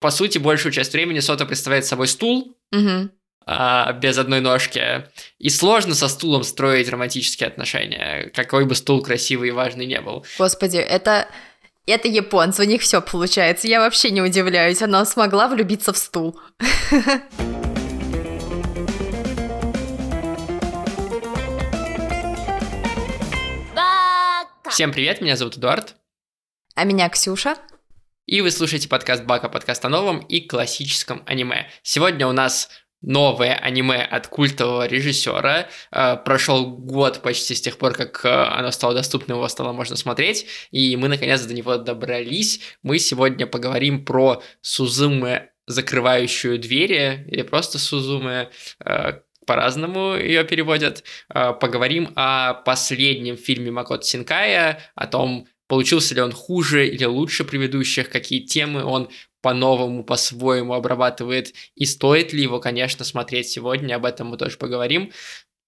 По сути, большую часть времени Сота представляет собой стул без одной ножки. И сложно со стулом строить романтические отношения, какой бы стул красивый и важный не был. Господи, это японцы, у них все получается. Я вообще не удивляюсь, она смогла влюбиться в стул. Всем привет, меня зовут Эдуард. А меня Ксюша. И вы слушаете подкаст Бака, подкаст о новом и классическом аниме. Сегодня у нас новое аниме от культового режиссера. Прошел год почти с тех пор, как оно стало доступно, его стало можно смотреть, и мы наконец до него добрались. Мы сегодня поговорим про Судзумэ, закрывающую двери, или просто Судзумэ, по-разному ее переводят. Поговорим о последнем фильме Макото Синкая, о том, получился ли он хуже или лучше предыдущих, какие темы он по-новому, по-своему обрабатывает, и стоит ли его, конечно, смотреть сегодня, об этом мы тоже поговорим.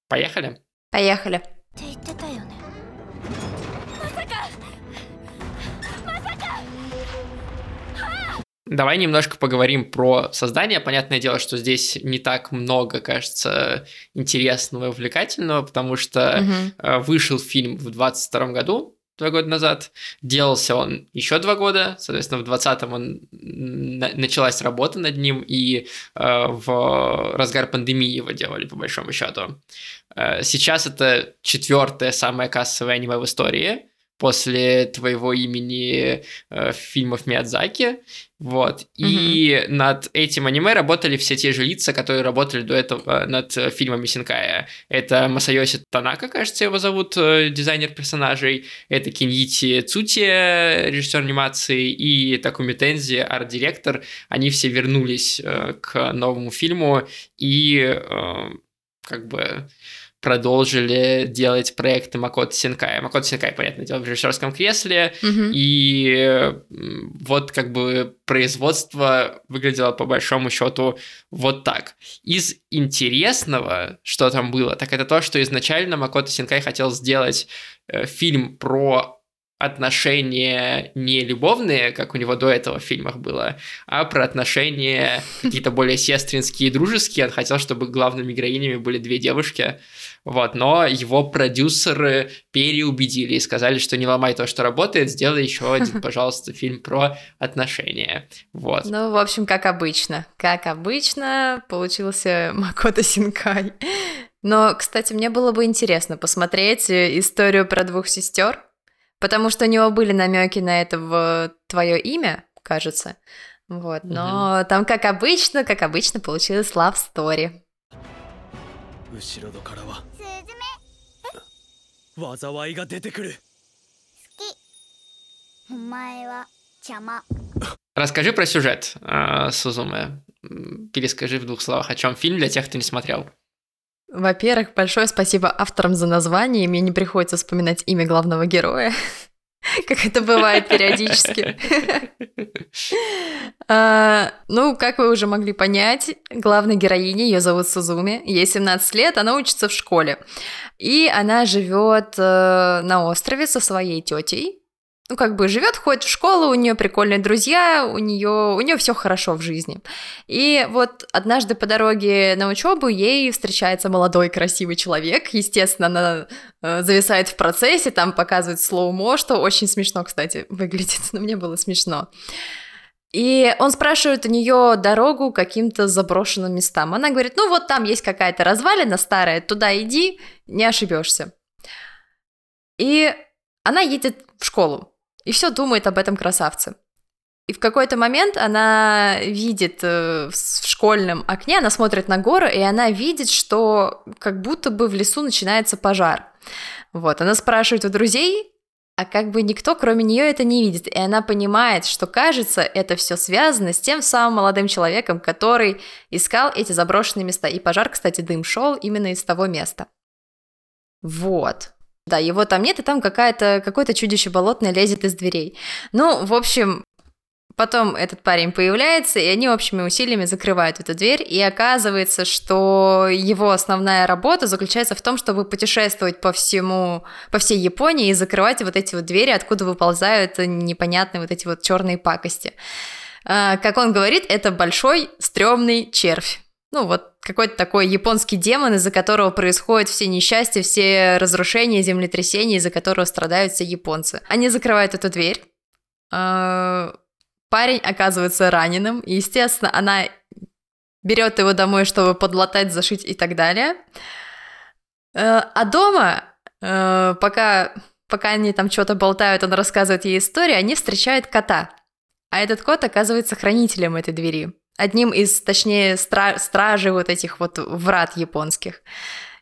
Поехали? Поехали. Давай немножко поговорим про создание. Понятное дело, что здесь не так много, кажется, интересного и увлекательного, потому что вышел фильм в 22 году, 2 года назад, делался он еще 2 года, соответственно, в 20-м началась работа над ним, и в разгар пандемии его делали, по большому счету. Сейчас это 4-е самое кассовое аниме в истории, после «Твоего имени», фильмов Миядзаки, вот, и над этим аниме работали все те же лица, которые работали до этого над фильмами Синкая. Это Масайоси Танака, кажется, его зовут, дизайнер персонажей, это Киньити Цутия, режиссер анимации, и Такуми Тензи, арт-директор. Они все вернулись к новому фильму и как бы продолжили делать проекты Макото Синкая. Макото Синкай, понятное дело, в режиссерском кресле, и вот как бы производство выглядело по большому счету вот так. Из интересного, что там было, так это то, что изначально Макото Синкай хотел сделать фильм про отношения не любовные, как у него до этого в фильмах было, а про отношения какие-то более сестринские и дружеские. Он хотел, чтобы главными героинями были 2 девушки, вот, но его продюсеры переубедили и сказали, что не ломай то, что работает, сделай еще один, пожалуйста, фильм про отношения, вот. Ну, в общем, как обычно, получился Макото Синкай. Но, кстати, мне было бы интересно посмотреть историю про 2 сестер, потому что у него были намеки на это в «Твое имя», кажется. Вот, но там, как обычно, получилось love story. Расскажи про сюжет, Судзумэ. Перескажи в 2 словах, о чем фильм для тех, кто не смотрел. Во-первых, большое спасибо авторам за название, мне не приходится вспоминать имя главного героя, как это бывает периодически. Ну, как вы уже могли понять, главной героиней, ее зовут Судзумэ, ей 17 лет, она учится в школе, и она живет на острове со своей тетей. Ну, как бы живет, ходит в школу, у нее прикольные друзья, у нее все хорошо в жизни. И вот однажды по дороге на учебу ей встречается молодой красивый человек. Естественно, она зависает в процессе, там показывает слоумо, что очень смешно, кстати, выглядит, но мне было смешно. И он спрашивает у нее дорогу к каким-то заброшенным местам. Она говорит: ну вот там есть какая-то развалина старая, туда иди, не ошибешься. И она едет в школу и все думает об этом красавце. И в какой-то момент она видит в школьном окне, она смотрит на гору, и она видит, что как будто бы в лесу начинается пожар. Вот, она спрашивает у друзей, а как бы никто, кроме нее, это не видит. И она понимает, что, кажется, это все связано с тем самым молодым человеком, который искал эти заброшенные места. И пожар, кстати, дым шел именно из того места. Вот. Да, его там нет, и там какое-то чудище болотное лезет из дверей. Ну, в общем, потом этот парень появляется, и они общими усилиями закрывают эту дверь, и оказывается, что его основная работа заключается в том, чтобы путешествовать по всей Японии и закрывать вот эти вот двери, откуда выползают непонятные вот эти вот черные пакости. Как он говорит, это большой стрёмный червь. Ну, вот какой-то такой японский демон, из-за которого происходят все несчастья, все разрушения, землетрясения, из-за которого страдают все японцы. Они закрывают эту дверь. Парень оказывается раненым, и, естественно, она берет его домой, чтобы подлатать, зашить и так далее. А дома, пока они там что-то болтают, он рассказывает ей историю, они встречают кота. А этот кот оказывается хранителем этой двери. Одним из, точнее, стражей вот этих вот врат японских.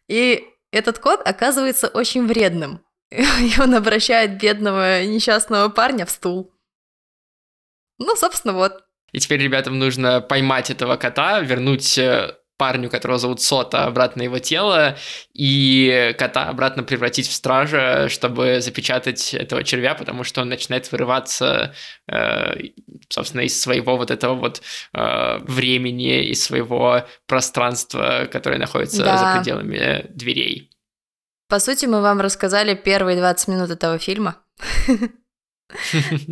И этот кот оказывается очень вредным. И он обращает бедного несчастного парня в стул. Ну, собственно, вот. И теперь ребятам нужно поймать этого кота, вернуть парню, которого зовут Сота, обратно его тело, и кота обратно превратить в стража, чтобы запечатать этого червя, потому что он начинает вырываться, собственно, из своего вот этого вот времени, из своего пространства, которое находится за пределами дверей. По сути, мы вам рассказали первые 20 минут этого фильма.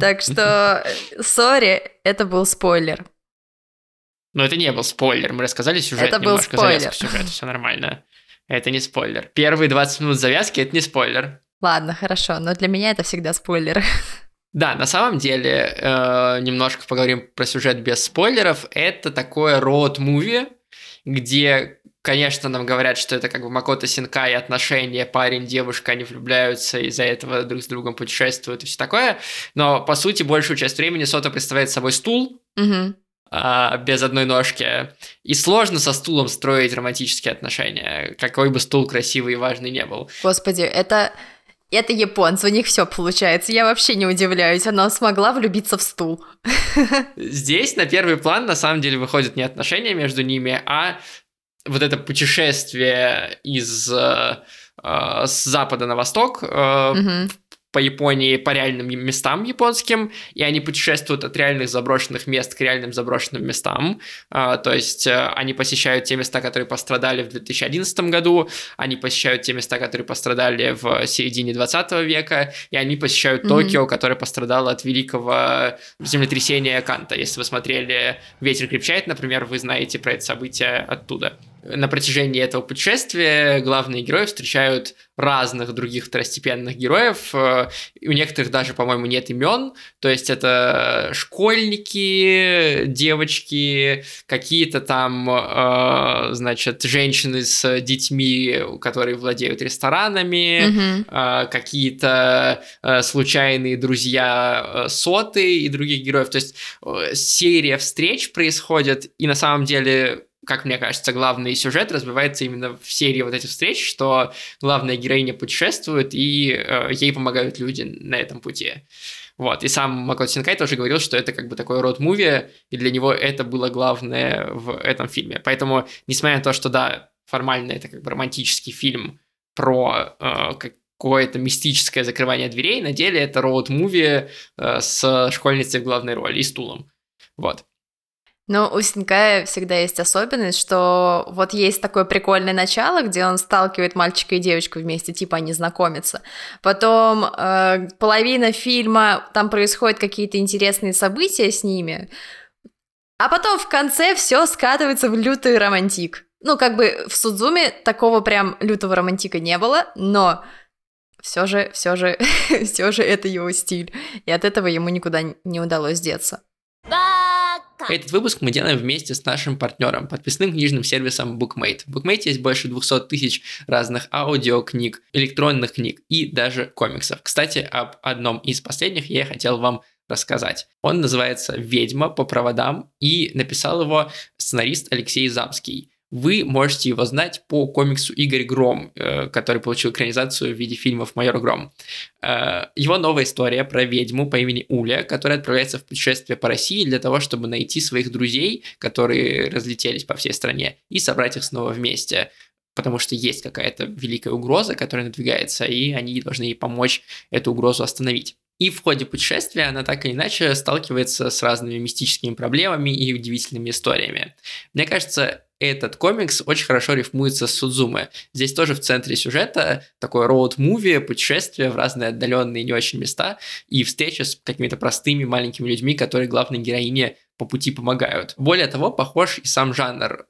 Так что, сори, это был спойлер. Но это не был спойлер, мы рассказали сюжет немножко, завязку сюжета, все нормально. Это не спойлер. Первые 20 минут завязки — это не спойлер. Ладно, хорошо, но для меня это всегда спойлер. Да, на самом деле, немножко поговорим про сюжет без спойлеров. Это такое роуд-муви, где, конечно, нам говорят, что это как бы Макото Синкай, отношения, парень, девушка, они влюбляются, из-за этого друг с другом путешествуют и все такое. Но, по сути, большую часть времени Сота представляет собой стул, без одной ножки. И сложно со стулом строить романтические отношения, какой бы стул красивый и важный не был. Господи, это японцы, у них все получается. Я вообще не удивляюсь, она смогла влюбиться в стул. Здесь на первый план на самом деле выходят не отношения между ними, а вот это путешествие с запада на восток, по Японии, по реальным местам японским, и они путешествуют от реальных заброшенных мест к реальным заброшенным местам, то есть они посещают те места, которые пострадали в 2011 году, они посещают те места, которые пострадали в середине 20 века, и они посещают Токио, которое пострадало от великого землетрясения Канта. Если вы смотрели «Ветер крепчает», например, вы знаете про это событие оттуда. На протяжении этого путешествия главные герои встречают разных других второстепенных героев. У некоторых даже, по-моему, нет имен. То есть это школьники, девочки, какие-то там, значит, женщины с детьми, которые владеют ресторанами, какие-то случайные друзья Соты и других героев. То есть серия встреч происходит, и на самом деле, как мне кажется, главный сюжет разбивается именно в серии вот этих встреч, что главная героиня путешествует, и ей помогают люди на этом пути. Вот. И сам Макото Синкай тоже говорил, что это как бы такой роуд-муви, и для него это было главное в этом фильме. Поэтому, несмотря на то, что, да, формально это как бы романтический фильм про какое-то мистическое закрывание дверей, на деле это роуд-муви с школьницей в главной роли и стулом. Вот. Но у Синкая всегда есть особенность, что вот есть такое прикольное начало, где он сталкивает мальчика и девочку вместе, типа они знакомятся. Потом половина фильма, там происходят какие-то интересные события с ними, а потом в конце все скатывается в лютый романтик. Ну, как бы в Судзуме такого прям лютого романтика не было, но все же это его стиль, и от этого ему никуда не удалось деться. Этот выпуск мы делаем вместе с нашим партнером, подписным книжным сервисом BookMate. В BookMate есть больше 200 тысяч разных аудиокниг, электронных книг и даже комиксов. Кстати, об одном из последних я хотел вам рассказать. Он называется «Ведьма по проводам», и написал его сценарист Алексей Замский. Вы можете его знать по комиксу «Игорь Гром», который получил экранизацию в виде фильмов «Майор Гром». Его новая история про ведьму по имени Уля, которая отправляется в путешествие по России для того, чтобы найти своих друзей, которые разлетелись по всей стране, и собрать их снова вместе, потому что есть какая-то великая угроза, которая надвигается, и они должны ей помочь эту угрозу остановить. И в ходе путешествия она так или иначе сталкивается с разными мистическими проблемами и удивительными историями. Мне кажется, этот комикс очень хорошо рифмуется с Судзумэ. Здесь тоже в центре сюжета такое роуд-муви, путешествие в разные отдаленные не очень места и встреча с какими-то простыми маленькими людьми, которые главной героине по пути помогают. Более того, похож и сам жанр.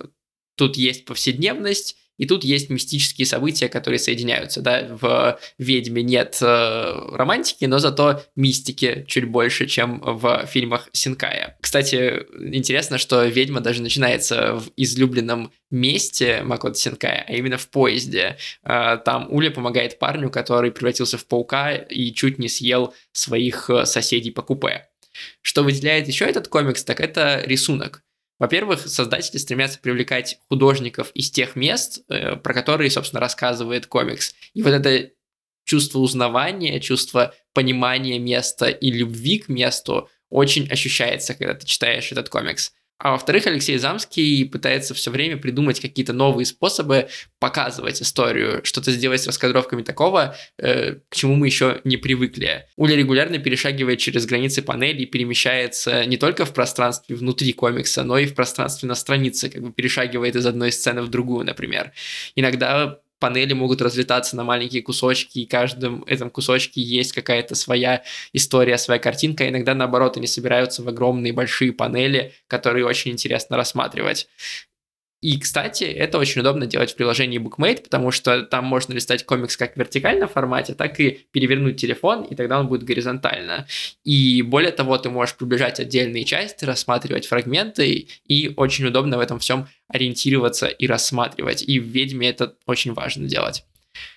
Тут есть повседневность, и тут есть мистические события, которые соединяются. Да? В «Ведьме» нет романтики, но зато мистики чуть больше, чем в фильмах Синкая. Кстати, интересно, что «Ведьма» даже начинается в излюбленном месте Макото Синкая, а именно в поезде. Там Уля помогает парню, который превратился в паука и чуть не съел своих соседей по купе. Что выделяет еще этот комикс, так это рисунок. Во-первых, создатели стремятся привлекать художников из тех мест, про которые, собственно, рассказывает комикс. И вот это чувство узнавания, чувство понимания места и любви к месту очень ощущается, когда ты читаешь этот комикс. А во-вторых, Алексей Замский пытается все время придумать какие-то новые способы показывать историю, что-то сделать с раскадровками такого, к чему мы еще не привыкли. Уля регулярно перешагивает через границы панели и перемещается не только в пространстве внутри комикса, но и в пространстве на странице, как бы перешагивает из одной сцены в другую, например. Иногда панели могут разлетаться на маленькие кусочки, и в каждом этом кусочке есть какая-то своя история, своя картинка. Иногда, наоборот, они собираются в огромные большие панели, которые очень интересно рассматривать. И, кстати, это очень удобно делать в приложении BookMate, потому что там можно листать комикс как в вертикальном формате, так и перевернуть телефон, и тогда он будет горизонтально. И более того, ты можешь приближать отдельные части, рассматривать фрагменты, и очень удобно в этом всем ориентироваться и рассматривать. И в «Ведьме» это очень важно делать.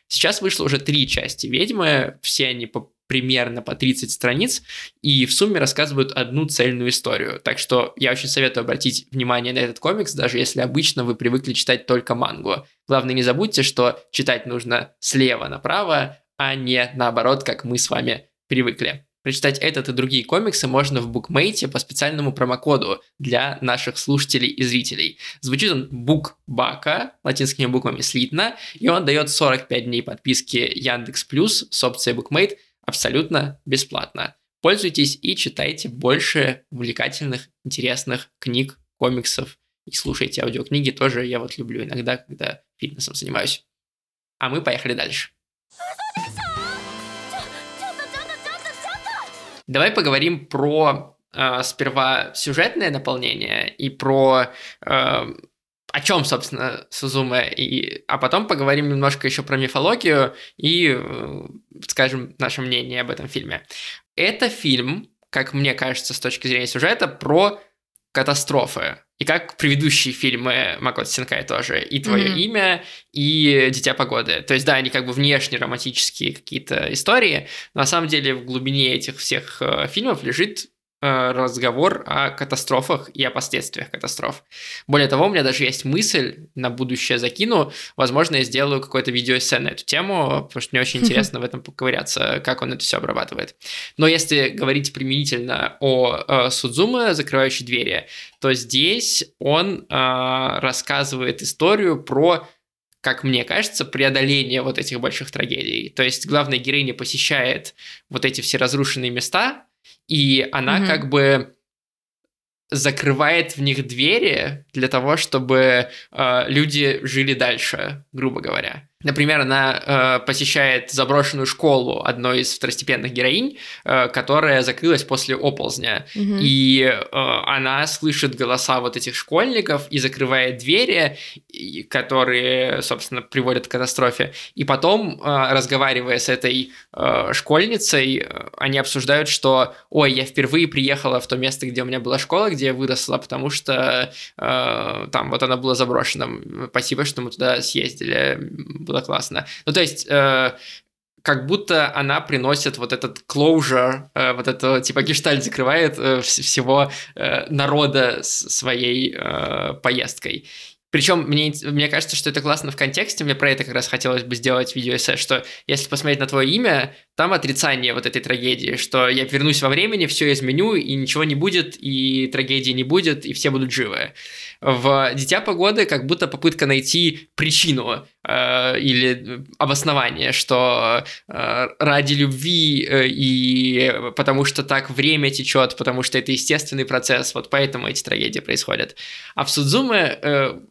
Сейчас вышло уже 3 части «Ведьмы», все они примерно по 30 страниц, и в сумме рассказывают одну цельную историю. Так что я очень советую обратить внимание на этот комикс, даже если обычно вы привыкли читать только мангу. Главное, не забудьте, что читать нужно слева направо, а не наоборот, как мы с вами привыкли. Прочитать этот и другие комиксы можно в BookMate по специальному промокоду для наших слушателей и зрителей. Звучит он BOOKBAKA, латинскими буквами слитно, и он дает 45 дней подписки Яндекс.Плюс с опцией BookMate абсолютно бесплатно. Пользуйтесь и читайте больше увлекательных, интересных книг, комиксов. И слушайте аудиокниги тоже, я вот люблю иногда, когда фитнесом занимаюсь. А мы поехали дальше. Давай поговорим про сперва сюжетное наполнение и про о чем, собственно, Судзумэ, а потом поговорим немножко еще про мифологию и скажем наше мнение об этом фильме. Это фильм, как мне кажется, с точки зрения сюжета, про катастрофы. И как предыдущие фильмы Макото Синкай тоже. И «Твое имя», и «Дитя погоды». То есть, да, они как бы внешне романтические какие-то истории, но на самом деле в глубине этих всех фильмов лежит разговор о катастрофах и о последствиях катастроф. Более того, у меня даже есть мысль, на будущее закину, возможно, я сделаю какое-то видеоэссе на эту тему, потому что мне очень интересно в этом поковыряться, как он это все обрабатывает. Но если говорить применительно о Судзумэ, «Закрывающей двери», то здесь он рассказывает историю про, как мне кажется, преодоление вот этих больших трагедий. То есть главная героиня посещает вот эти все разрушенные места, и она как бы закрывает в них двери для того, чтобы люди жили дальше, грубо говоря. Например, она посещает заброшенную школу одной из второстепенных героинь, которая закрылась после оползня. И она слышит голоса вот этих школьников и закрывает двери, которые, собственно, приводят к катастрофе. И потом, разговаривая с этой школьницей, они обсуждают, что «Ой, я впервые приехала в то место, где у меня была школа, где я выросла, потому что там вот она была заброшена. Спасибо, что мы туда съездили». Было классно. Ну, то есть, как будто она приносит вот этот closure, вот это, типа, гештальт закрывает всего народа своей поездкой. Причем, мне кажется, что это классно в контексте, мне про это как раз хотелось бы сделать видеоэссе, что если посмотреть на «Твое имя», там отрицание вот этой трагедии, что я вернусь во времени, все изменю, и ничего не будет, и трагедии не будет, и все будут живы. В «Дитя погоды» как будто попытка найти причину или обоснование, что ради любви и потому что так время течет, потому что это естественный процесс, вот поэтому эти трагедии происходят. А в «Судзумэ»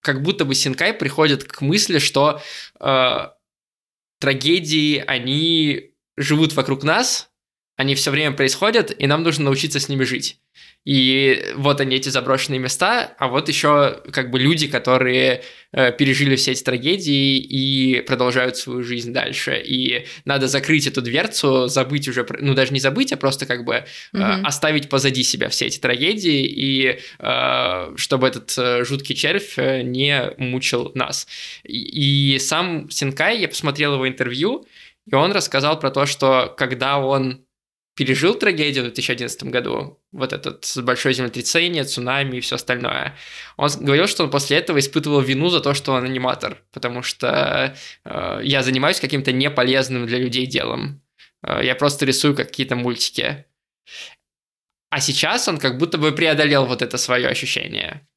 как будто бы Синкай приходит к мысли, что трагедии, они живут вокруг нас, Они все время происходят, и нам нужно научиться с ними жить. И вот они, эти заброшенные места, а вот еще как бы люди, которые пережили все эти трагедии и продолжают свою жизнь дальше. И надо закрыть эту дверцу, забыть уже, ну даже не забыть, а просто как бы оставить позади себя все эти трагедии, и чтобы этот жуткий червь не мучил нас. И сам Синкай, я посмотрел его интервью, и он рассказал про то, что когда он пережил трагедию в 2011 году, вот этот большое землетрясение, цунами и все остальное, он говорил, что он после этого испытывал вину за то, что он аниматор, потому что я занимаюсь каким-то неполезным для людей делом. Я просто рисую какие-то мультики. А сейчас он как будто бы преодолел вот это свое ощущение.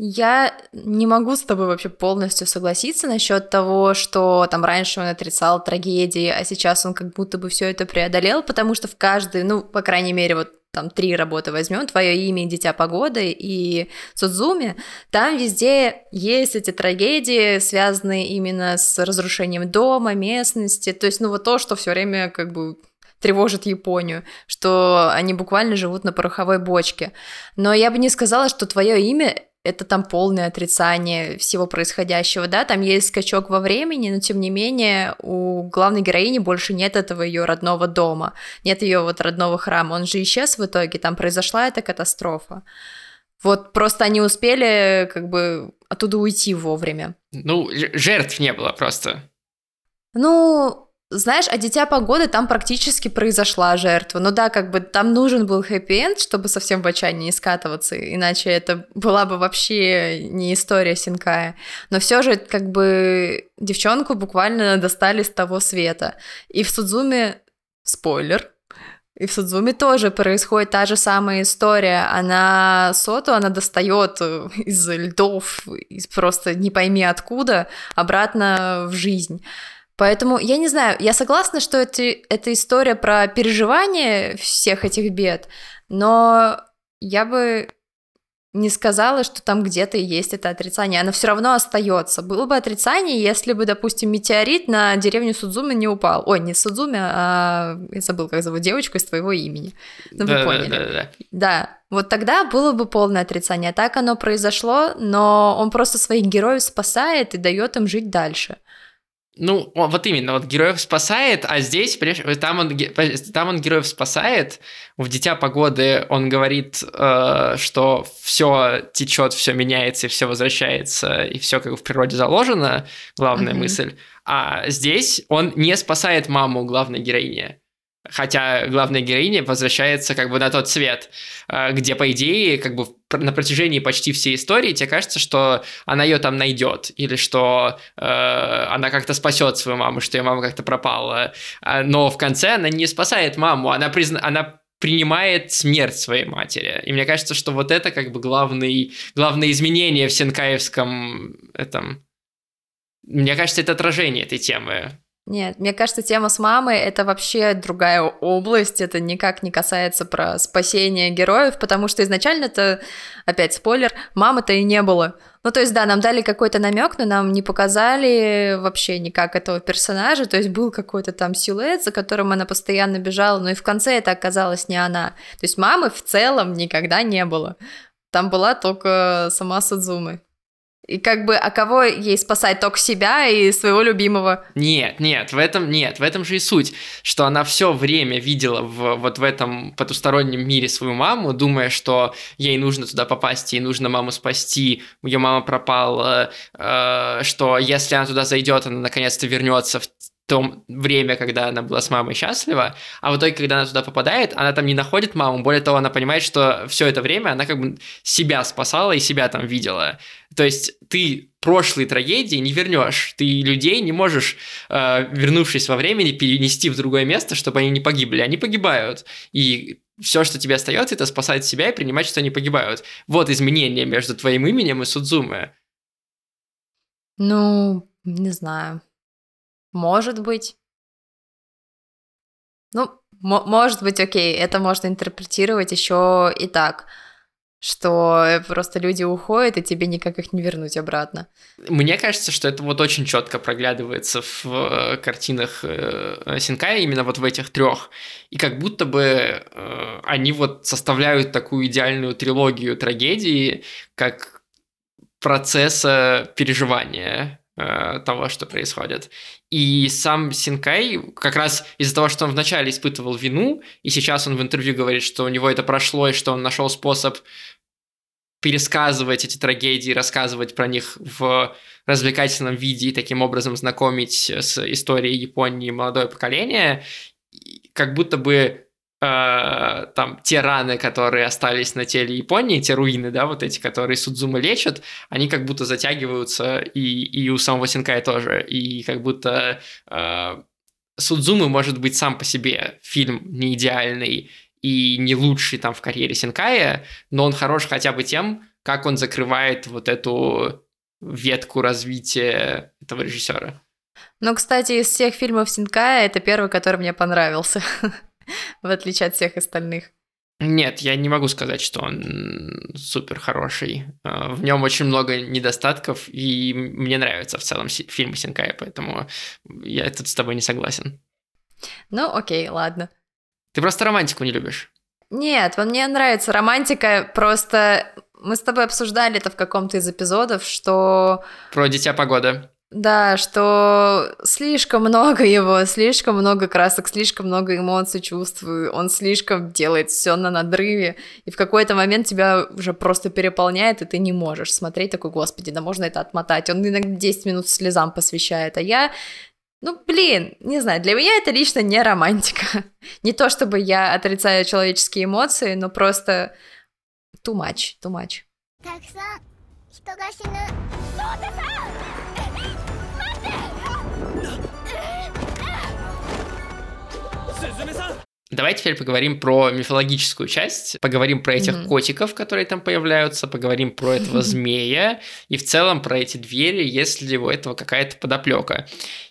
Я не могу с тобой вообще полностью согласиться насчет того, что там раньше он отрицал трагедии, а сейчас он как будто бы все это преодолел, потому что в каждой, ну, по крайней мере, вот там 3 работы возьмем, «Твое имя», «Дитя погоды» и «Судзумэ», там везде есть эти трагедии, связанные именно с разрушением дома, местности, то есть, ну, вот то, что все время как бы тревожит Японию, что они буквально живут на пороховой бочке. Но я бы не сказала, что «Твое имя» — это там полное отрицание всего происходящего, да, там есть скачок во времени, но тем не менее у главной героини больше нет этого ее родного дома, нет ее вот родного храма, он же исчез в итоге, там произошла эта катастрофа. Вот просто они успели как бы оттуда уйти вовремя. Ну, жертв не было просто. Ну... Знаешь, а «Дитя погоды» там практически произошла жертва. Ну да, как бы там нужен был хэппи-энд, чтобы совсем в отчаянии скатываться, иначе это была бы вообще не история Синкая. Но все же как бы девчонку буквально достали с того света. И в «Судзумэ», спойлер, и в «Судзумэ» тоже происходит та же самая история. Она Соту, она достает из льдов, из просто не пойми откуда, обратно в жизнь. Поэтому, я не знаю, я согласна, что это история про переживание всех этих бед, но я бы не сказала, что там где-то есть это отрицание, оно все равно остается. Было бы отрицание, если бы, допустим, метеорит на деревню Судзумэ не упал. Ой, не Судзумэ, а я забыла, как зовут девочку из «Твоего имени». Ну, да, вы поняли. Да. Вот тогда было бы полное отрицание, так оно произошло, но он просто своих героев спасает и дает им жить дальше. Ну, вот именно, вот героев спасает, а здесь, там он героев спасает, в «Дитя погоды» он говорит, что все течет, все меняется, и все возвращается, и все как в природе заложено, главная мысль, а здесь он не спасает маму главной героини. Хотя главная героиня возвращается как бы на тот свет, где, по идее, как бы на протяжении почти всей истории тебе кажется, что она ее там найдет, или что она как-то спасет свою маму, что ее мама как-то пропала. Но в конце она не спасает маму, она принимает смерть своей матери. И мне кажется, что вот это как бы главное изменение в синкаевском этом... Мне кажется, это отражение этой темы. Нет, мне кажется, тема с мамой — это вообще другая область, это никак не касается про спасение героев, потому что изначально-то, опять спойлер, мамы-то и не было. Ну, то есть, да, нам дали какой-то намек, но нам не показали вообще никак этого персонажа, то есть был какой-то там силуэт, за которым она постоянно бежала, но и в конце это оказалось не она. То есть мамы в целом никогда не было, там была только сама Судзумэ. И как бы, а кого ей спасать? Только себя и своего любимого. Нет, в этом же и суть, что она все время видела вот в этом потустороннем мире свою маму, думая, что ей нужно туда попасть, ей нужно маму спасти, ее мама пропала, что если она туда зайдет, она наконец-то вернется в то время, когда она была с мамой счастлива, а в итоге, когда она туда попадает, она там не находит маму, более того, она понимает, что все это время она как бы себя спасала и себя там видела. То есть ты прошлые трагедии не вернешь, ты людей не можешь, вернувшись во времени, перенести в другое место, чтобы они не погибли, они погибают, и все, что тебе остается, это спасать себя и принимать, что они погибают. Вот изменение между твоим именем и Судзумэ. Ну, не знаю... Может быть. Ну, может быть, окей, это можно интерпретировать еще и так. что просто люди уходят, и тебе никак их не вернуть обратно. Мне кажется, что это вот очень четко проглядывается в картинах Синкая, именно вот в этих трех. И как будто бы они вот составляют такую идеальную трилогию трагедии, как процесса переживания того, что происходит. И сам Синкай, как раз из-за того, что он вначале испытывал вину, и сейчас он в интервью говорит, что у него это прошло, и что он нашел способ пересказывать эти трагедии, рассказывать про них в развлекательном виде и таким образом знакомить с историей Японии молодое поколение, как будто бы там те раны, которые остались на теле Японии, те руины, да, вот эти, которые Судзумэ лечат, они как будто затягиваются, и у самого Синкая тоже, и как будто Судзумэ может быть сам по себе фильм не идеальный и не лучший там в карьере Синкая, но он хорош хотя бы тем, как он закрывает вот эту ветку развития этого режиссера. Ну, кстати, из всех фильмов Синкая это первый, который мне понравился, в отличие от всех остальных. Нет, я не могу сказать, что он супер хороший. В нем очень много недостатков, и мне нравятся в целом фильмы Синкая, поэтому я тут с тобой не согласен. Ну, окей, ладно. Ты просто романтику не любишь? Нет, мне нравится романтика, просто мы с тобой обсуждали это в каком-то из эпизодов, что... Про «Дитя погода». Да, что слишком много его, слишком много красок, слишком много эмоций, чувств, он слишком делает все на надрыве, и в какой-то момент тебя уже просто переполняет, и ты не можешь смотреть, такой, господи, да можно это отмотать, он иногда 10 минут слезам посвящает, а я, ну блин, не знаю, для меня это лично не романтика, не то чтобы я отрицаю человеческие эмоции, но просто too much, too much. Давай теперь поговорим про мифологическую часть, поговорим про этих котиков, которые там появляются, поговорим про этого змея и в целом про эти двери, есть ли у этого какая-то подоплека.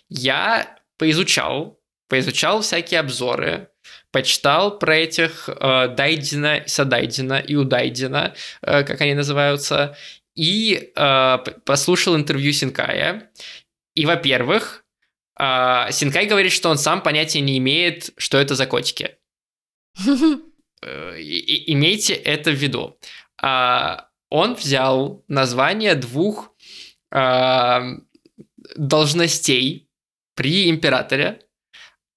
Я поизучал всякие обзоры, почитал про этих Дайдзина, Садайдзина и Удайдина, как они называются, и послушал интервью Синкая. И, во-первых, Синкай говорит, что он сам понятия не имеет, что это за котики. Имейте это в виду. Он взял название двух должностей при императоре,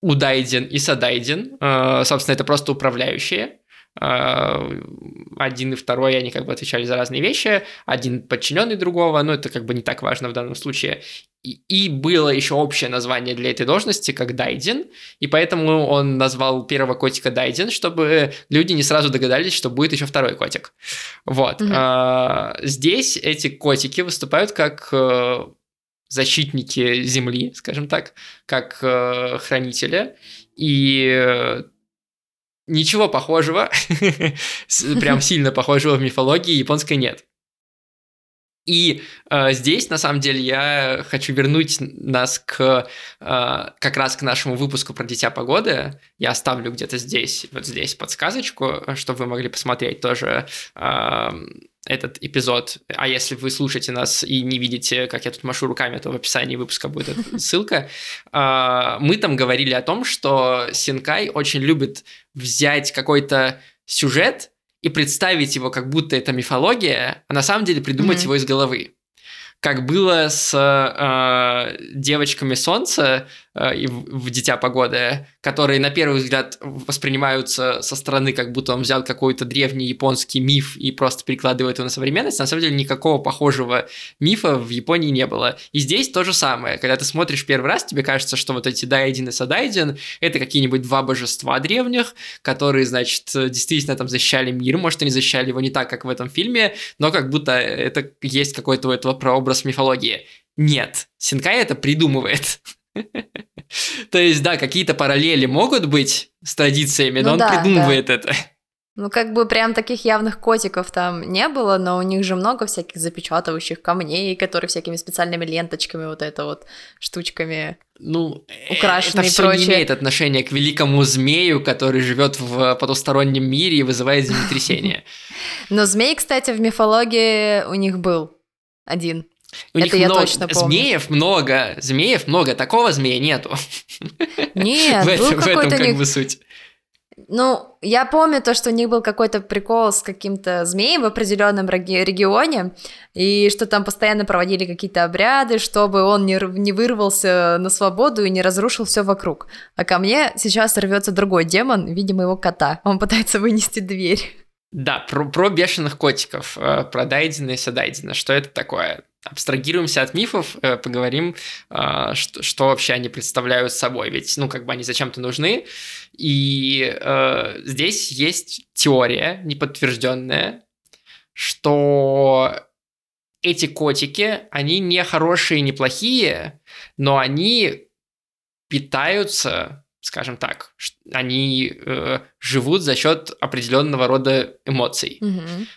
Удайдин и Садайдин. Собственно, это просто управляющие. Один и второй, они как бы отвечали за разные вещи, один подчиненный другого, но это как бы не так важно в данном случае. И было еще общее название для этой должности, как Дайдзин, и поэтому он назвал первого котика Дайдзин, чтобы люди не сразу догадались, что будет еще второй котик. Вот. Здесь эти котики выступают как защитники земли, скажем так, как хранители, и... Ничего похожего, прям сильно похожего в мифологии японской нет. И здесь, на самом деле, я хочу вернуть нас как раз к нашему выпуску про «Дитя погоды». Я оставлю где-то здесь, вот здесь подсказочку, чтобы вы могли посмотреть тоже этот эпизод. А если вы слушаете нас и не видите, как я тут машу руками, то в описании выпуска будет эта ссылка. Мы там говорили о том, что Синкай очень любит взять какой-то сюжет и представить его, как будто это мифология, а на самом деле придумать его из головы. Как было с девочками солнца в «Дитя погоды», которые на первый взгляд воспринимаются со стороны, как будто он взял какой-то древний японский миф и просто перекладывает его на современность. На самом деле никакого похожего мифа в Японии не было. И здесь то же самое. Когда ты смотришь первый раз, тебе кажется, что вот эти Дайдзин и Садайдзин – это какие-нибудь два божества древних, которые, значит, действительно там защищали мир. Может, они защищали его не так, как в этом фильме, но как будто это есть какой-то у этого прообраз мифологии. Нет, Синкай это придумывает. То есть, да, какие-то параллели могут быть с традициями, но он придумывает это. Ну, как бы прям таких явных котиков там не было, но у них же много всяких запечатывающих камней, которые всякими специальными ленточками вот это вот штучками украшены и прочее. Это все не имеет отношения к великому змею, который живет в потустороннем мире и вызывает землетрясение. Но змей, кстати, в мифологии у них был один. Это я точно помню. Змеев много, такого змея нету. Нет, был какой-то... В этом как бы суть. Ну, я помню то, что у них был какой-то прикол с каким-то змеем в определенном регионе, и что там постоянно проводили какие-то обряды, чтобы он не вырвался на свободу и не разрушил все вокруг. А ко мне сейчас рвется другой демон, видимо, его кота. Он пытается вынести дверь. Да, про бешеных котиков, про Дайдзина и Садайдзина. Что это такое? Абстрагируемся от мифов, поговорим, что вообще они представляют собой. Ведь, они зачем-то нужны. И здесь есть теория, неподтвержденная, что эти котики, они не хорошие, не плохие, но они питаются, скажем так, они живут за счет определенного рода эмоций. Mm-hmm.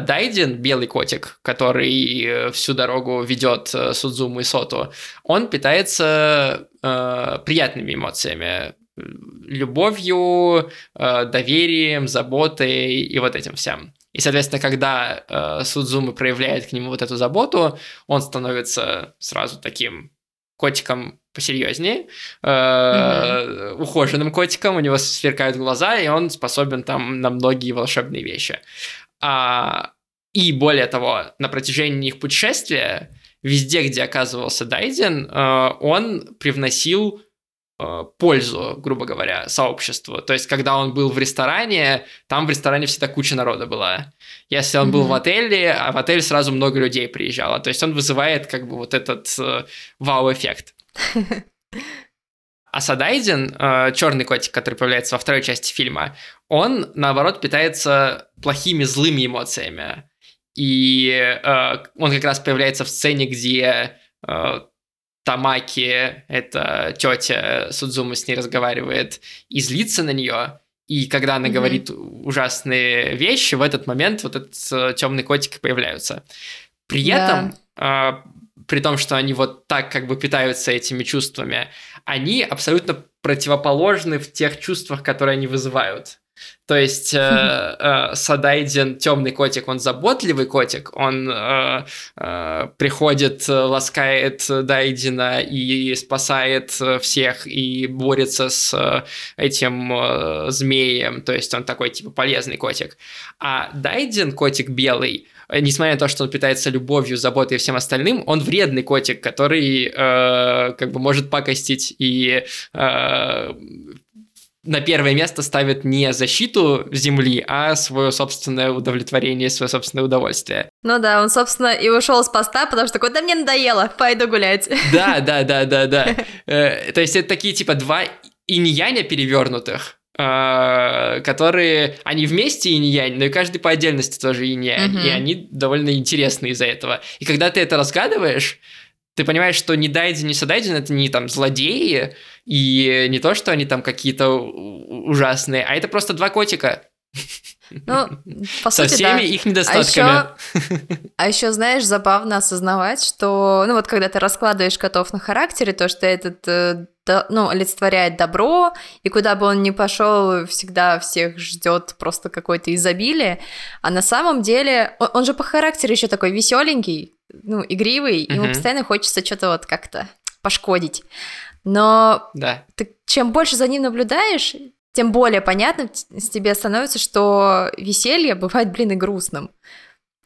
Дайдзин, белый котик, который всю дорогу ведет Судзуму и Соту, он питается приятными эмоциями, любовью, доверием, заботой и вот этим всем. И, соответственно, когда Судзуму проявляет к нему вот эту заботу, он становится сразу таким котиком посерьезнее, ухоженным котиком, у него сверкают глаза, и он способен там на многие волшебные вещи. И более того, на протяжении их путешествия, везде, где оказывался Дайдзин, он привносил пользу, грубо говоря, сообществу. То есть, когда он был в ресторане, там в ресторане всегда куча народа была. Если он был в отеле, а в отель сразу много людей приезжало. То есть, он вызывает как бы вот этот вау-эффект. А Садайдзин, черный котик, который появляется во второй части фильма, он, наоборот, питается плохими, злыми эмоциями. И он как раз появляется в сцене, где... Тамаки, это тетя Судзумы, с ней разговаривает и злится на нее, и когда она говорит ужасные вещи, в этот момент вот этот темный котик появляется. При этом, при том, что они вот так как бы питаются этими чувствами, они абсолютно противоположны в тех чувствах, которые они вызывают. То есть Садайдзин, темный котик, он заботливый котик, он приходит, ласкает Дайдзина и спасает всех, и борется с этим змеем, то есть он такой типа полезный котик. А Дайдзин, котик белый, несмотря на то, что он питается любовью, заботой и всем остальным, он вредный котик, который как бы может пакостить и... на первое место ставит не защиту земли, а свое собственное удовлетворение, свое собственное удовольствие. Ну да, он, собственно, и ушел с поста, потому что такой, да мне надоело, пойду гулять. Да. То есть это такие типа два инь-яня перевернутых, которые, они вместе инь-янь, но и каждый по отдельности тоже инь-янь, и они довольно интересны из-за этого. И когда ты это разгадываешь, ты понимаешь, что ни Дайдзин, ни Садайдзин — это не там злодеи, и не то, что они там какие-то ужасные, а это просто два котика. Ну, по сути, со всеми их недостатками. А еще, знаешь, забавно осознавать, что, ну вот когда ты раскладываешь котов на характере, то, что этот, олицетворяет добро, и куда бы он ни пошел, всегда всех ждет просто какое-то изобилие, а на самом деле он же по характеру еще такой веселенький, игривый, ему постоянно хочется что-то вот как-то пошкодить. Но ты, чем больше за ним наблюдаешь, тем более понятно тебе становится, что веселье бывает, и грустным.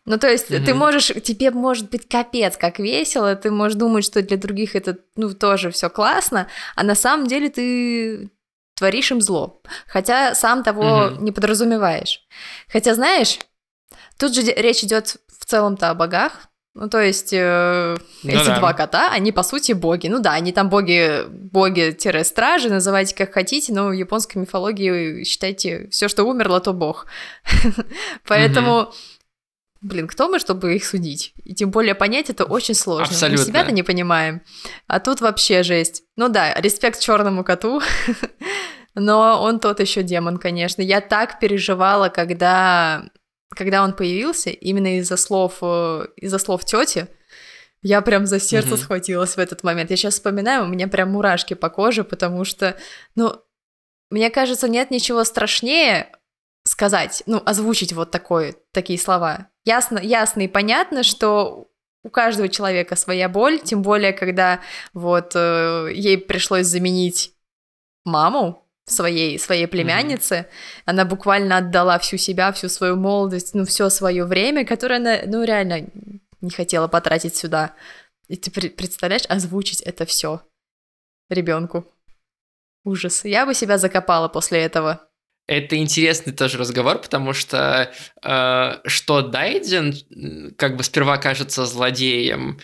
Ну, то есть тебе может быть капец как весело, ты можешь думать, что для других это, тоже все классно, а на самом деле ты творишь им зло, хотя сам того не подразумеваешь. Хотя, знаешь, тут же речь идет в целом-то о богах. То есть два кота, они, по сути, боги. Они там боги-стражи, называйте как хотите, но в японской мифологии, считайте, все, что умерло, то бог. Поэтому, кто мы, чтобы их судить? И тем более понять это очень сложно. Абсолютно. Мы себя-то не понимаем. А тут вообще жесть. Респект черному коту Но он тот еще демон, конечно. Я так переживала, когда он появился, именно из-за слов тети. Я прям за сердце схватилась в этот момент. Я сейчас вспоминаю, у меня прям мурашки по коже, потому что, мне кажется, нет ничего страшнее сказать, озвучить вот такие слова. Ясно и понятно, что у каждого человека своя боль, тем более, когда ей пришлось заменить маму своей племянницы, она буквально отдала всю себя, всю свою молодость, все свое время, которое она, реально не хотела потратить сюда. И ты представляешь, озвучить это все ребенку. Ужас. Я бы себя закопала после этого. Это интересный тоже разговор, потому что что Дайдзин как бы сперва кажется злодеем,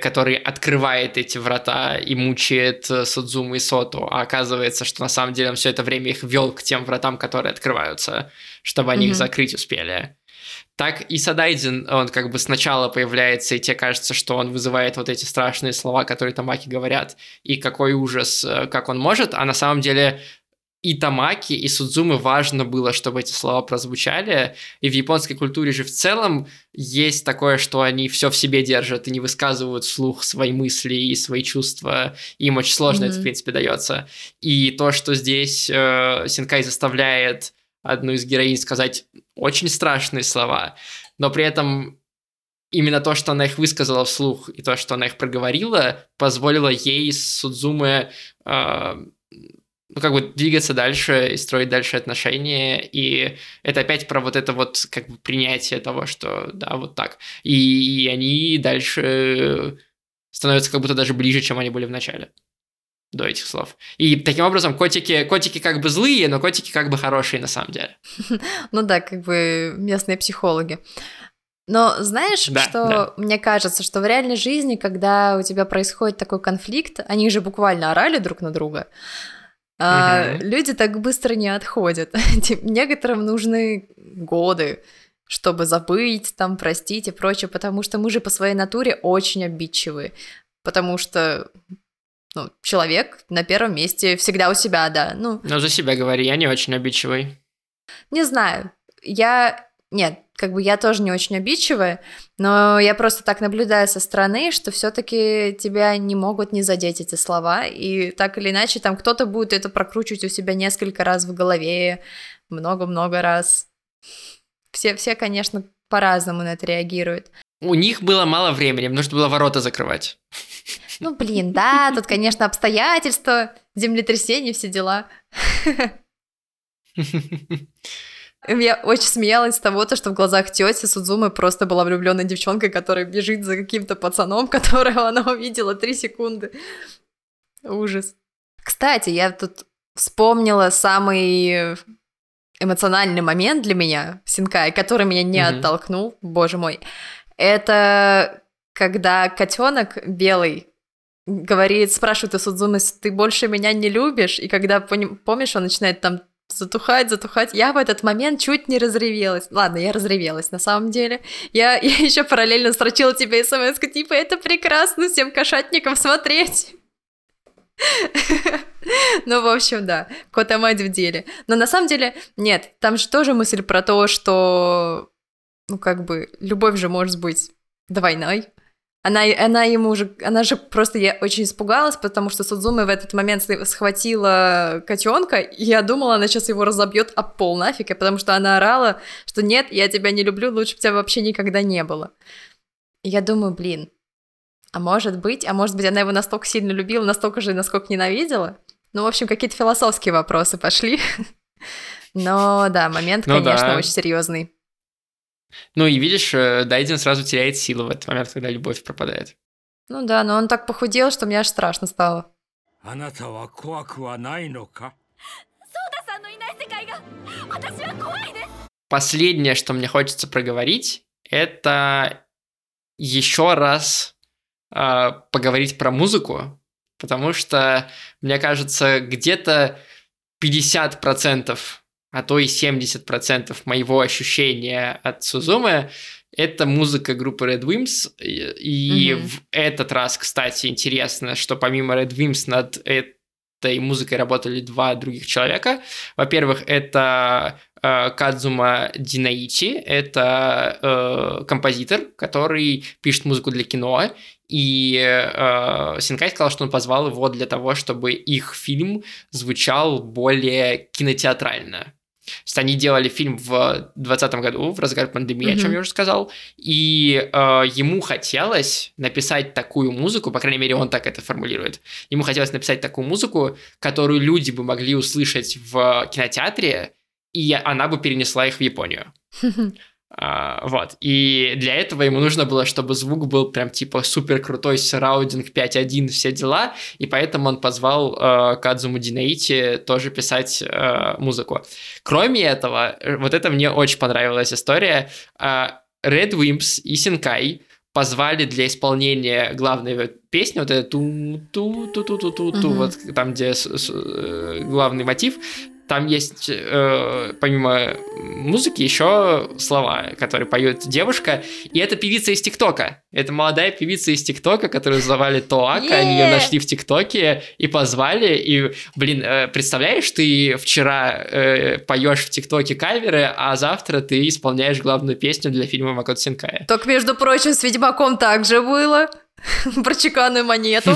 который открывает эти врата и мучает Судзуму и Соту, а оказывается, что на самом деле он все это время их вел к тем вратам, которые открываются, чтобы они их закрыть успели. Так и Садайдзин, он как бы сначала появляется, и тебе кажется, что он вызывает вот эти страшные слова, которые Тамаки говорят, и какой ужас, как он может, а на самом деле и Тамаки, и Судзумы важно было, чтобы эти слова прозвучали, и в японской культуре же в целом есть такое, что они все в себе держат и не высказывают вслух свои мысли и свои чувства, и им очень сложно это, в принципе, дается. И то, что здесь Синкай заставляет одну из героинь сказать очень страшные слова, но при этом именно то, что она их высказала вслух, и то, что она их проговорила, позволило ей с Судзумэ двигаться дальше и строить дальше отношения, и это опять про вот это вот как бы принятие того, что да, вот так, и они дальше становятся как будто даже ближе, чем они были в начале. До этих слов. И таким образом котики как бы злые, но котики как бы хорошие на самом деле. Ну да, как бы местные психологи. Но знаешь, что мне кажется, что в реальной жизни, когда у тебя происходит такой конфликт, они же буквально орали друг на друга, люди так быстро не отходят. Некоторым нужны годы, чтобы забыть, простить и прочее, потому что мы же по своей натуре очень обидчивы, потому что... человек на первом месте всегда у себя, да. Но за себя говори, я не очень обидчивый. Не знаю, нет, как бы я тоже не очень обидчивая, но я просто так наблюдаю со стороны, что все-таки тебя не могут не задеть эти слова, и так или иначе кто-то будет это прокручивать у себя несколько раз в голове, много-много раз. Все, конечно, по-разному на это реагируют. У них было мало времени, потому что было ворота закрывать. Тут, конечно, обстоятельства, землетрясения, все дела. Я очень смеялась с того, что в глазах тети Судзумы просто была влюбленная девчонка, которая бежит за каким-то пацаном, которого она увидела 3 секунды. Ужас. Кстати, я тут вспомнила самый эмоциональный момент для меня, Синкай, который меня не оттолкнул, боже мой. Это когда котенок белый говорит, спрашивает у Судзумы, ты больше меня не любишь? И когда, помнишь, он начинает затухать, я в этот момент чуть не разревелась. Ладно, я разревелась на самом деле. Я еще параллельно строчила тебе смс, типа, это прекрасно всем кошатникам смотреть. В общем, да, Котамади в деле. Но на самом деле, нет, там же тоже мысль про то, что... любовь же может быть двойной. Она же просто, я очень испугалась, потому что Судзумэ в этот момент схватила котенка, и я думала, она сейчас его разобьет об пол нафиг, потому что она орала, что нет, я тебя не люблю, лучше бы тебя вообще никогда не было. И я думаю, а может быть, она его настолько сильно любила, настолько же, насколько ненавидела. Какие-то философские вопросы пошли. Но да, момент, конечно, очень серьезный. И видишь, Дайдзин сразу теряет силу в этот момент, когда любовь пропадает. Да, но он так похудел, что мне аж страшно стало. Последнее, что мне хочется проговорить, это еще раз поговорить про музыку, потому что, мне кажется, где-то 50%, а то и 70% моего ощущения от Судзумэ – это музыка группы RADWIMPS. И в этот раз, кстати, интересно, что помимо RADWIMPS над и музыкой работали два других человека. Во-первых, это Кадзума Динаити, это композитор, который пишет музыку для кино, и Синкай сказал, что он позвал его для того, чтобы их фильм звучал более кинотеатрально. То есть они делали фильм в 2020 году, в разгар пандемии, о чем я уже сказал, и ему хотелось написать такую музыку, по крайней мере, он так это формулирует, ему хотелось написать такую музыку, которую люди бы могли услышать в кинотеатре, и она бы перенесла их в Японию. Вот. И для этого ему нужно было, чтобы звук был прям типа супер крутой, сараундинг 5.1, все дела, и поэтому он позвал Кадзуму Динаити тоже писать музыку. Кроме этого, вот это мне очень понравилась история, RADWIMPS и Синкай позвали для исполнения главной песни, вот это ту-ту-ту-ту-ту-ту, вот там, где главный мотив. Там есть, помимо музыки, еще слова, которые поет девушка. И это певица из ТикТока. Это молодая певица из ТикТока, которую звали Тоака. Yeah. Они ее нашли в ТикТоке и позвали. И, блин, представляешь, ты вчера поешь в ТикТоке каверы, а завтра ты исполняешь главную песню для фильма Макото Синкая. Так, между прочим, с Ведьмаком так же было. Про чеканную монету.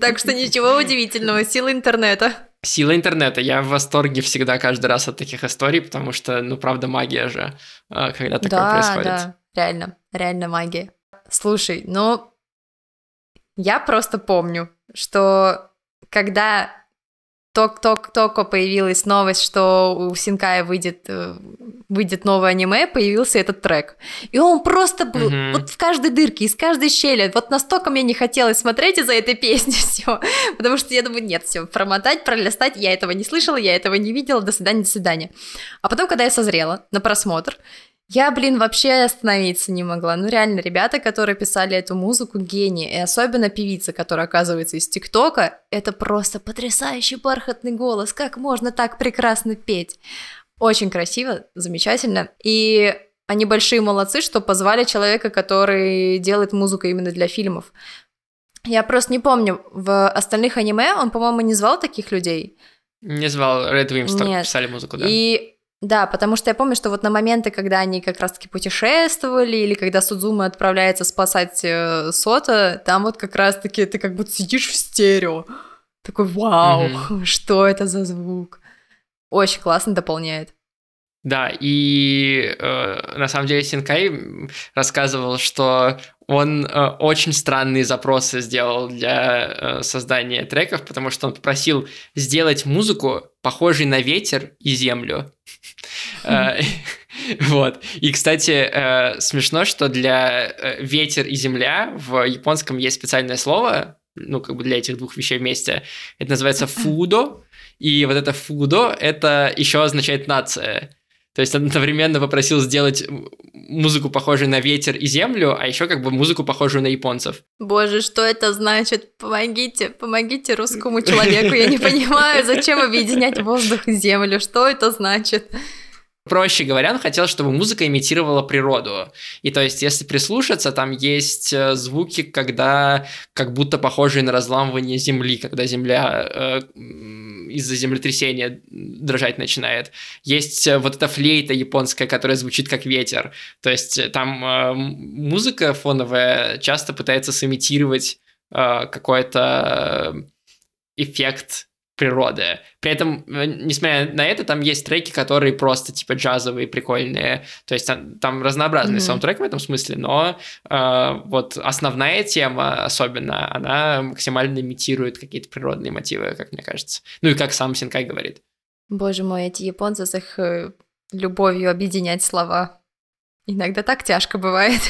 Так что ничего удивительного. Сила интернета. Сила интернета. Я в восторге всегда каждый раз от таких историй, потому что, ну, правда, магия же, когда такое происходит. Да, реально, реально магия. Слушай, ну, я просто помню, что когда только появилась новость, что у Синкая выйдет новое аниме, появился этот трек. И он просто был вот в каждой дырке, из каждой щели. Вот настолько мне не хотелось смотреть из-за этой песни все, потому что я думаю, нет, все, промотать, пролистать, я этого не слышала, я этого не видела, до свидания, до свидания. А потом, когда я созрела на просмотр, я, блин, вообще остановиться не могла. Ну, реально, ребята, которые писали эту музыку, гении. И особенно певица, которая оказывается из ТикТока, это просто потрясающий бархатный голос. Как можно так прекрасно петь? Очень красиво, замечательно. И они большие молодцы, что позвали человека, который делает музыку именно для фильмов. Я просто не помню, в остальных аниме он, по-моему, не звал таких людей. Не звал, RADWIMPS только писали музыку, да. Да, потому что я помню, что вот на моменты, когда они как раз-таки путешествовали, или когда Судзумэ отправляется спасать Сота, там вот как раз-таки ты как будто сидишь в стерео. Такой, вау, что это за звук? Очень классно дополняет. Да, и на самом деле Синкай рассказывал, что он очень странные запросы сделал для создания треков, потому что он попросил сделать музыку, похожей на ветер и землю. Вот. И, кстати, смешно, что для ветер и земля в японском есть специальное слово, ну, как бы для этих двух вещей вместе. Это называется фудо, и вот это фудо, это еще означает нация. То есть он одновременно попросил сделать музыку, похожую на ветер и землю, а еще как бы музыку, похожую на японцев. Боже, что это значит? Помогите, помогите русскому человеку. Я не понимаю, зачем объединять воздух и землю? Что это значит? Проще говоря, он хотел, чтобы музыка имитировала природу. И то есть, если прислушаться, там есть звуки, когда как будто похожие на разламывание земли, когда земля из-за землетрясения дрожать начинает. Есть вот эта флейта японская, которая звучит как ветер. То есть, там музыка фоновая часто пытается сымитировать какой-то эффект природы. При этом, несмотря на это, там есть треки, которые просто типа джазовые, прикольные. То есть там разнообразный саундтрек в этом смысле, но вот основная тема особенно, она максимально имитирует какие-то природные мотивы, как мне кажется. Ну и как сам Синкай говорит. Боже мой, эти японцы с их любовью объединять слова. Иногда так тяжко бывает.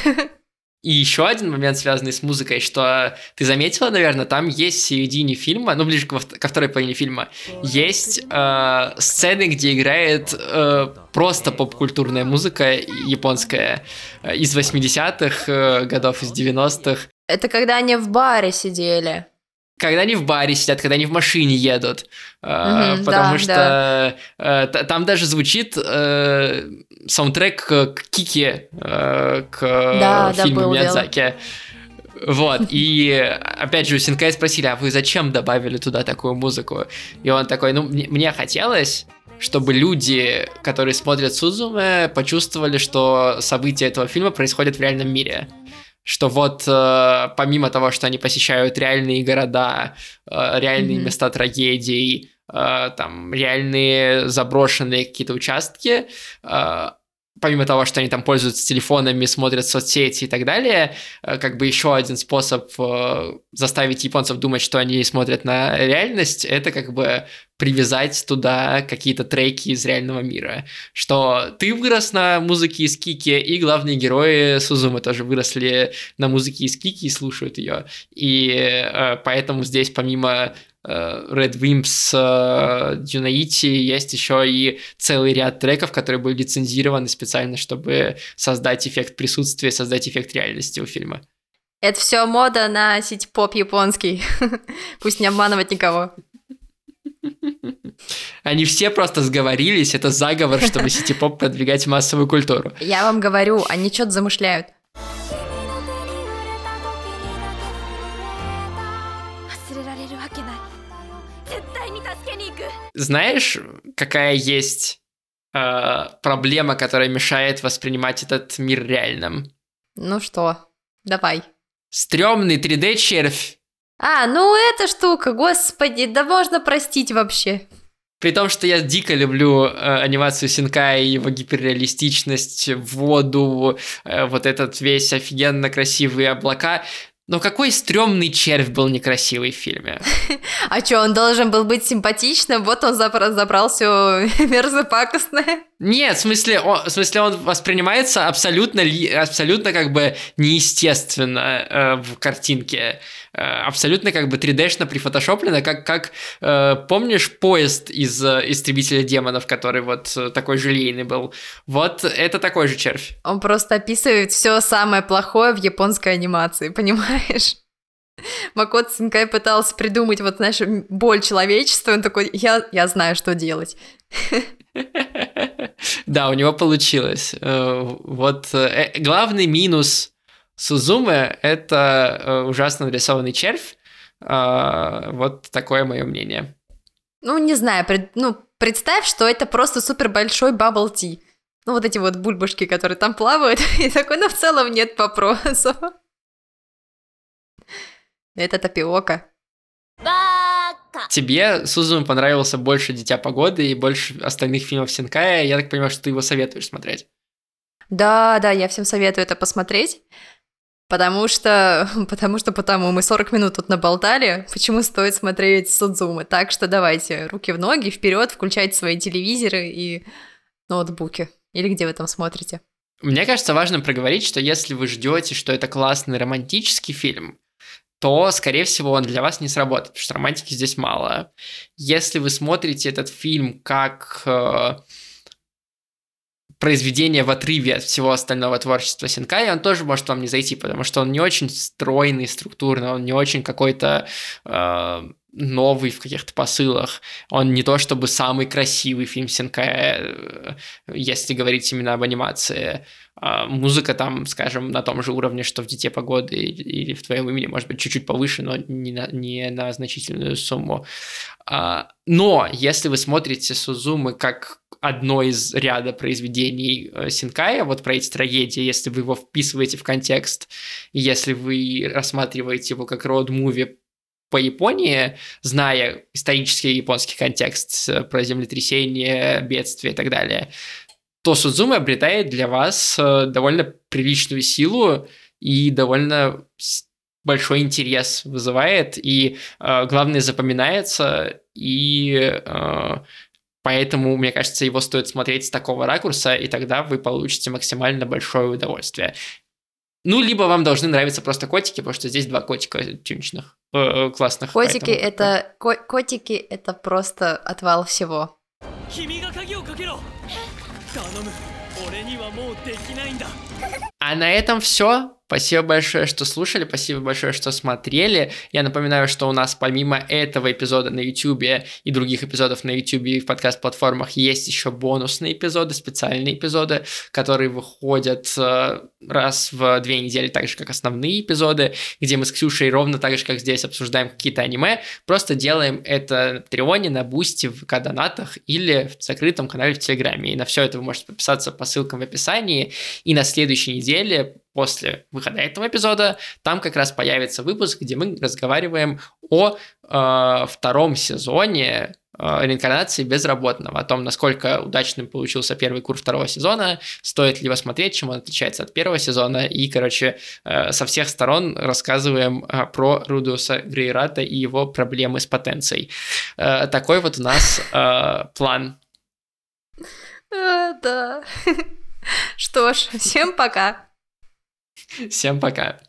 И еще один момент, связанный с музыкой, что ты заметила, наверное, там есть в середине фильма, ну, ближе ко второй половине фильма, есть сцены, где играет просто поп-культурная музыка японская из 80-х годов, из 90-х. Это когда они в баре сидели. Когда они в баре сидят, когда они в машине едут. Потому что там даже звучит саундтрек к Кики, к фильму Миядзаки. Вот, и опять же у Синкая спросили, а вы зачем добавили туда такую музыку? И он такой, ну, мне хотелось, чтобы люди, которые смотрят Судзумэ, почувствовали, что события этого фильма происходят в реальном мире. Что вот помимо того, что они посещают реальные города, реальные места трагедий, там реальные заброшенные какие-то участки, помимо того, что они там пользуются телефонами, смотрят соцсети и так далее, как бы еще один способ заставить японцев думать, что они смотрят на реальность, это как бы привязать туда какие-то треки из реального мира. Что ты вырос на музыке из Кики, и главные герои Судзумэ тоже выросли на музыке из Кики и слушают ее. И поэтому здесь помимо RADWIMPS Динаити есть еще и целый ряд треков, которые были лицензированы специально, чтобы создать эффект присутствия, создать эффект реальности у фильма. Это все мода на сити-поп японский. Пусть не обманывать никого. Они все просто сговорились, это заговор, чтобы сити-поп продвигать массовую культуру. Я вам говорю, они что-то замышляют. Знаешь, какая есть проблема, которая мешает воспринимать этот мир реальным? Ну что, давай. Стрёмный 3D-червь. А, ну эта штука, господи, да можно простить вообще. При том, что я дико люблю анимацию Синкая, его гиперреалистичность, воду, вот этот весь офигенно красивые облака. Но какой стрёмный червь был некрасивый в фильме? А чё, он должен был быть симпатичным? Вот он забрал всё мерзопакостное. Нет, в смысле он воспринимается абсолютно как бы неестественно в картинке. Абсолютно как бы 3D-шно прифотошоплено, как помнишь поезд из «Истребителя демонов», который вот такой желейный был? Вот это такой же червь. Он просто описывает все самое плохое в японской анимации, понимаешь? Макото Синкай пытался придумать, вот, знаешь, боль человечества, он такой, я знаю, что делать. Да, у него получилось. Вот главный минус Судзумэ — это ужасно нарисованный червь. Вот такое мое мнение. Ну, не знаю, представь, что это просто супер большой бабл-ти. Ну, вот эти вот бульбушки, которые там плавают. И такой, ну, в целом нет вопросов. Это тапиока. Тебе, Судзумэ, понравился больше «Дитя погоды» и больше остальных фильмов Синкая. Я так понимаю, что ты его советуешь смотреть. Да, я всем советую это посмотреть. Потому что мы 40 минут тут наболтали, почему стоит смотреть Судзумэ. Так что давайте руки в ноги, вперед, включайте свои телевизоры и ноутбуки. Или где вы там смотрите. Мне кажется, важно проговорить, что если вы ждете, что это классный романтический фильм, то, скорее всего, он для вас не сработает, потому что романтики здесь мало. Если вы смотрите этот фильм как произведение в отрыве от всего остального творчества Синкая, он тоже может вам не зайти, потому что он не очень стройный структурно, он не очень какой-то новый в каких-то посылах, он не то чтобы самый красивый фильм Синкая, если говорить именно об анимации. Музыка там, скажем, на том же уровне, что в «Дите погоды» или в «Твоем имени», может быть, чуть-чуть повыше, но не на значительную сумму. Но если вы смотрите Судзумэ как одно из ряда произведений Синкая, вот про эти трагедии, если вы его вписываете в контекст, если вы рассматриваете его как роуд-муви по Японии, зная исторический японский контекст про землетрясение, бедствия и так далее, то Судзумэ обретает для вас довольно приличную силу и довольно большой интерес вызывает, и главное, запоминается, и поэтому, мне кажется, его стоит смотреть с такого ракурса, и тогда вы получите максимально большое удовольствие. Ну, либо вам должны нравиться просто котики, потому что здесь 2 котика тюничных, классных. Котики — это просто отвал всего. А на этом все. Спасибо большое, что слушали, спасибо большое, что смотрели. Я напоминаю, что у нас помимо этого эпизода на YouTube и других эпизодов на YouTube и в подкаст-платформах есть еще бонусные эпизоды, специальные эпизоды, которые выходят раз в 2 недели, так же, как основные эпизоды, где мы с Ксюшей ровно так же, как здесь, обсуждаем какие-то аниме, просто делаем это на Patreon, на Boosty, в ВК-донатах или в закрытом канале в Телеграме. И на все это вы можете подписаться по ссылкам в описании. И на следующей неделе после выхода этого эпизода там как раз появится выпуск, где мы разговариваем о втором сезоне реинкарнации безработного, о том, насколько удачным получился первый курс второго сезона, стоит ли его смотреть, чем он отличается от первого сезона, и, короче, со всех сторон рассказываем про Рудоуса Грейрата и его проблемы с потенцией. Такой вот у нас план. Да. Что ж, всем пока. Всем пока.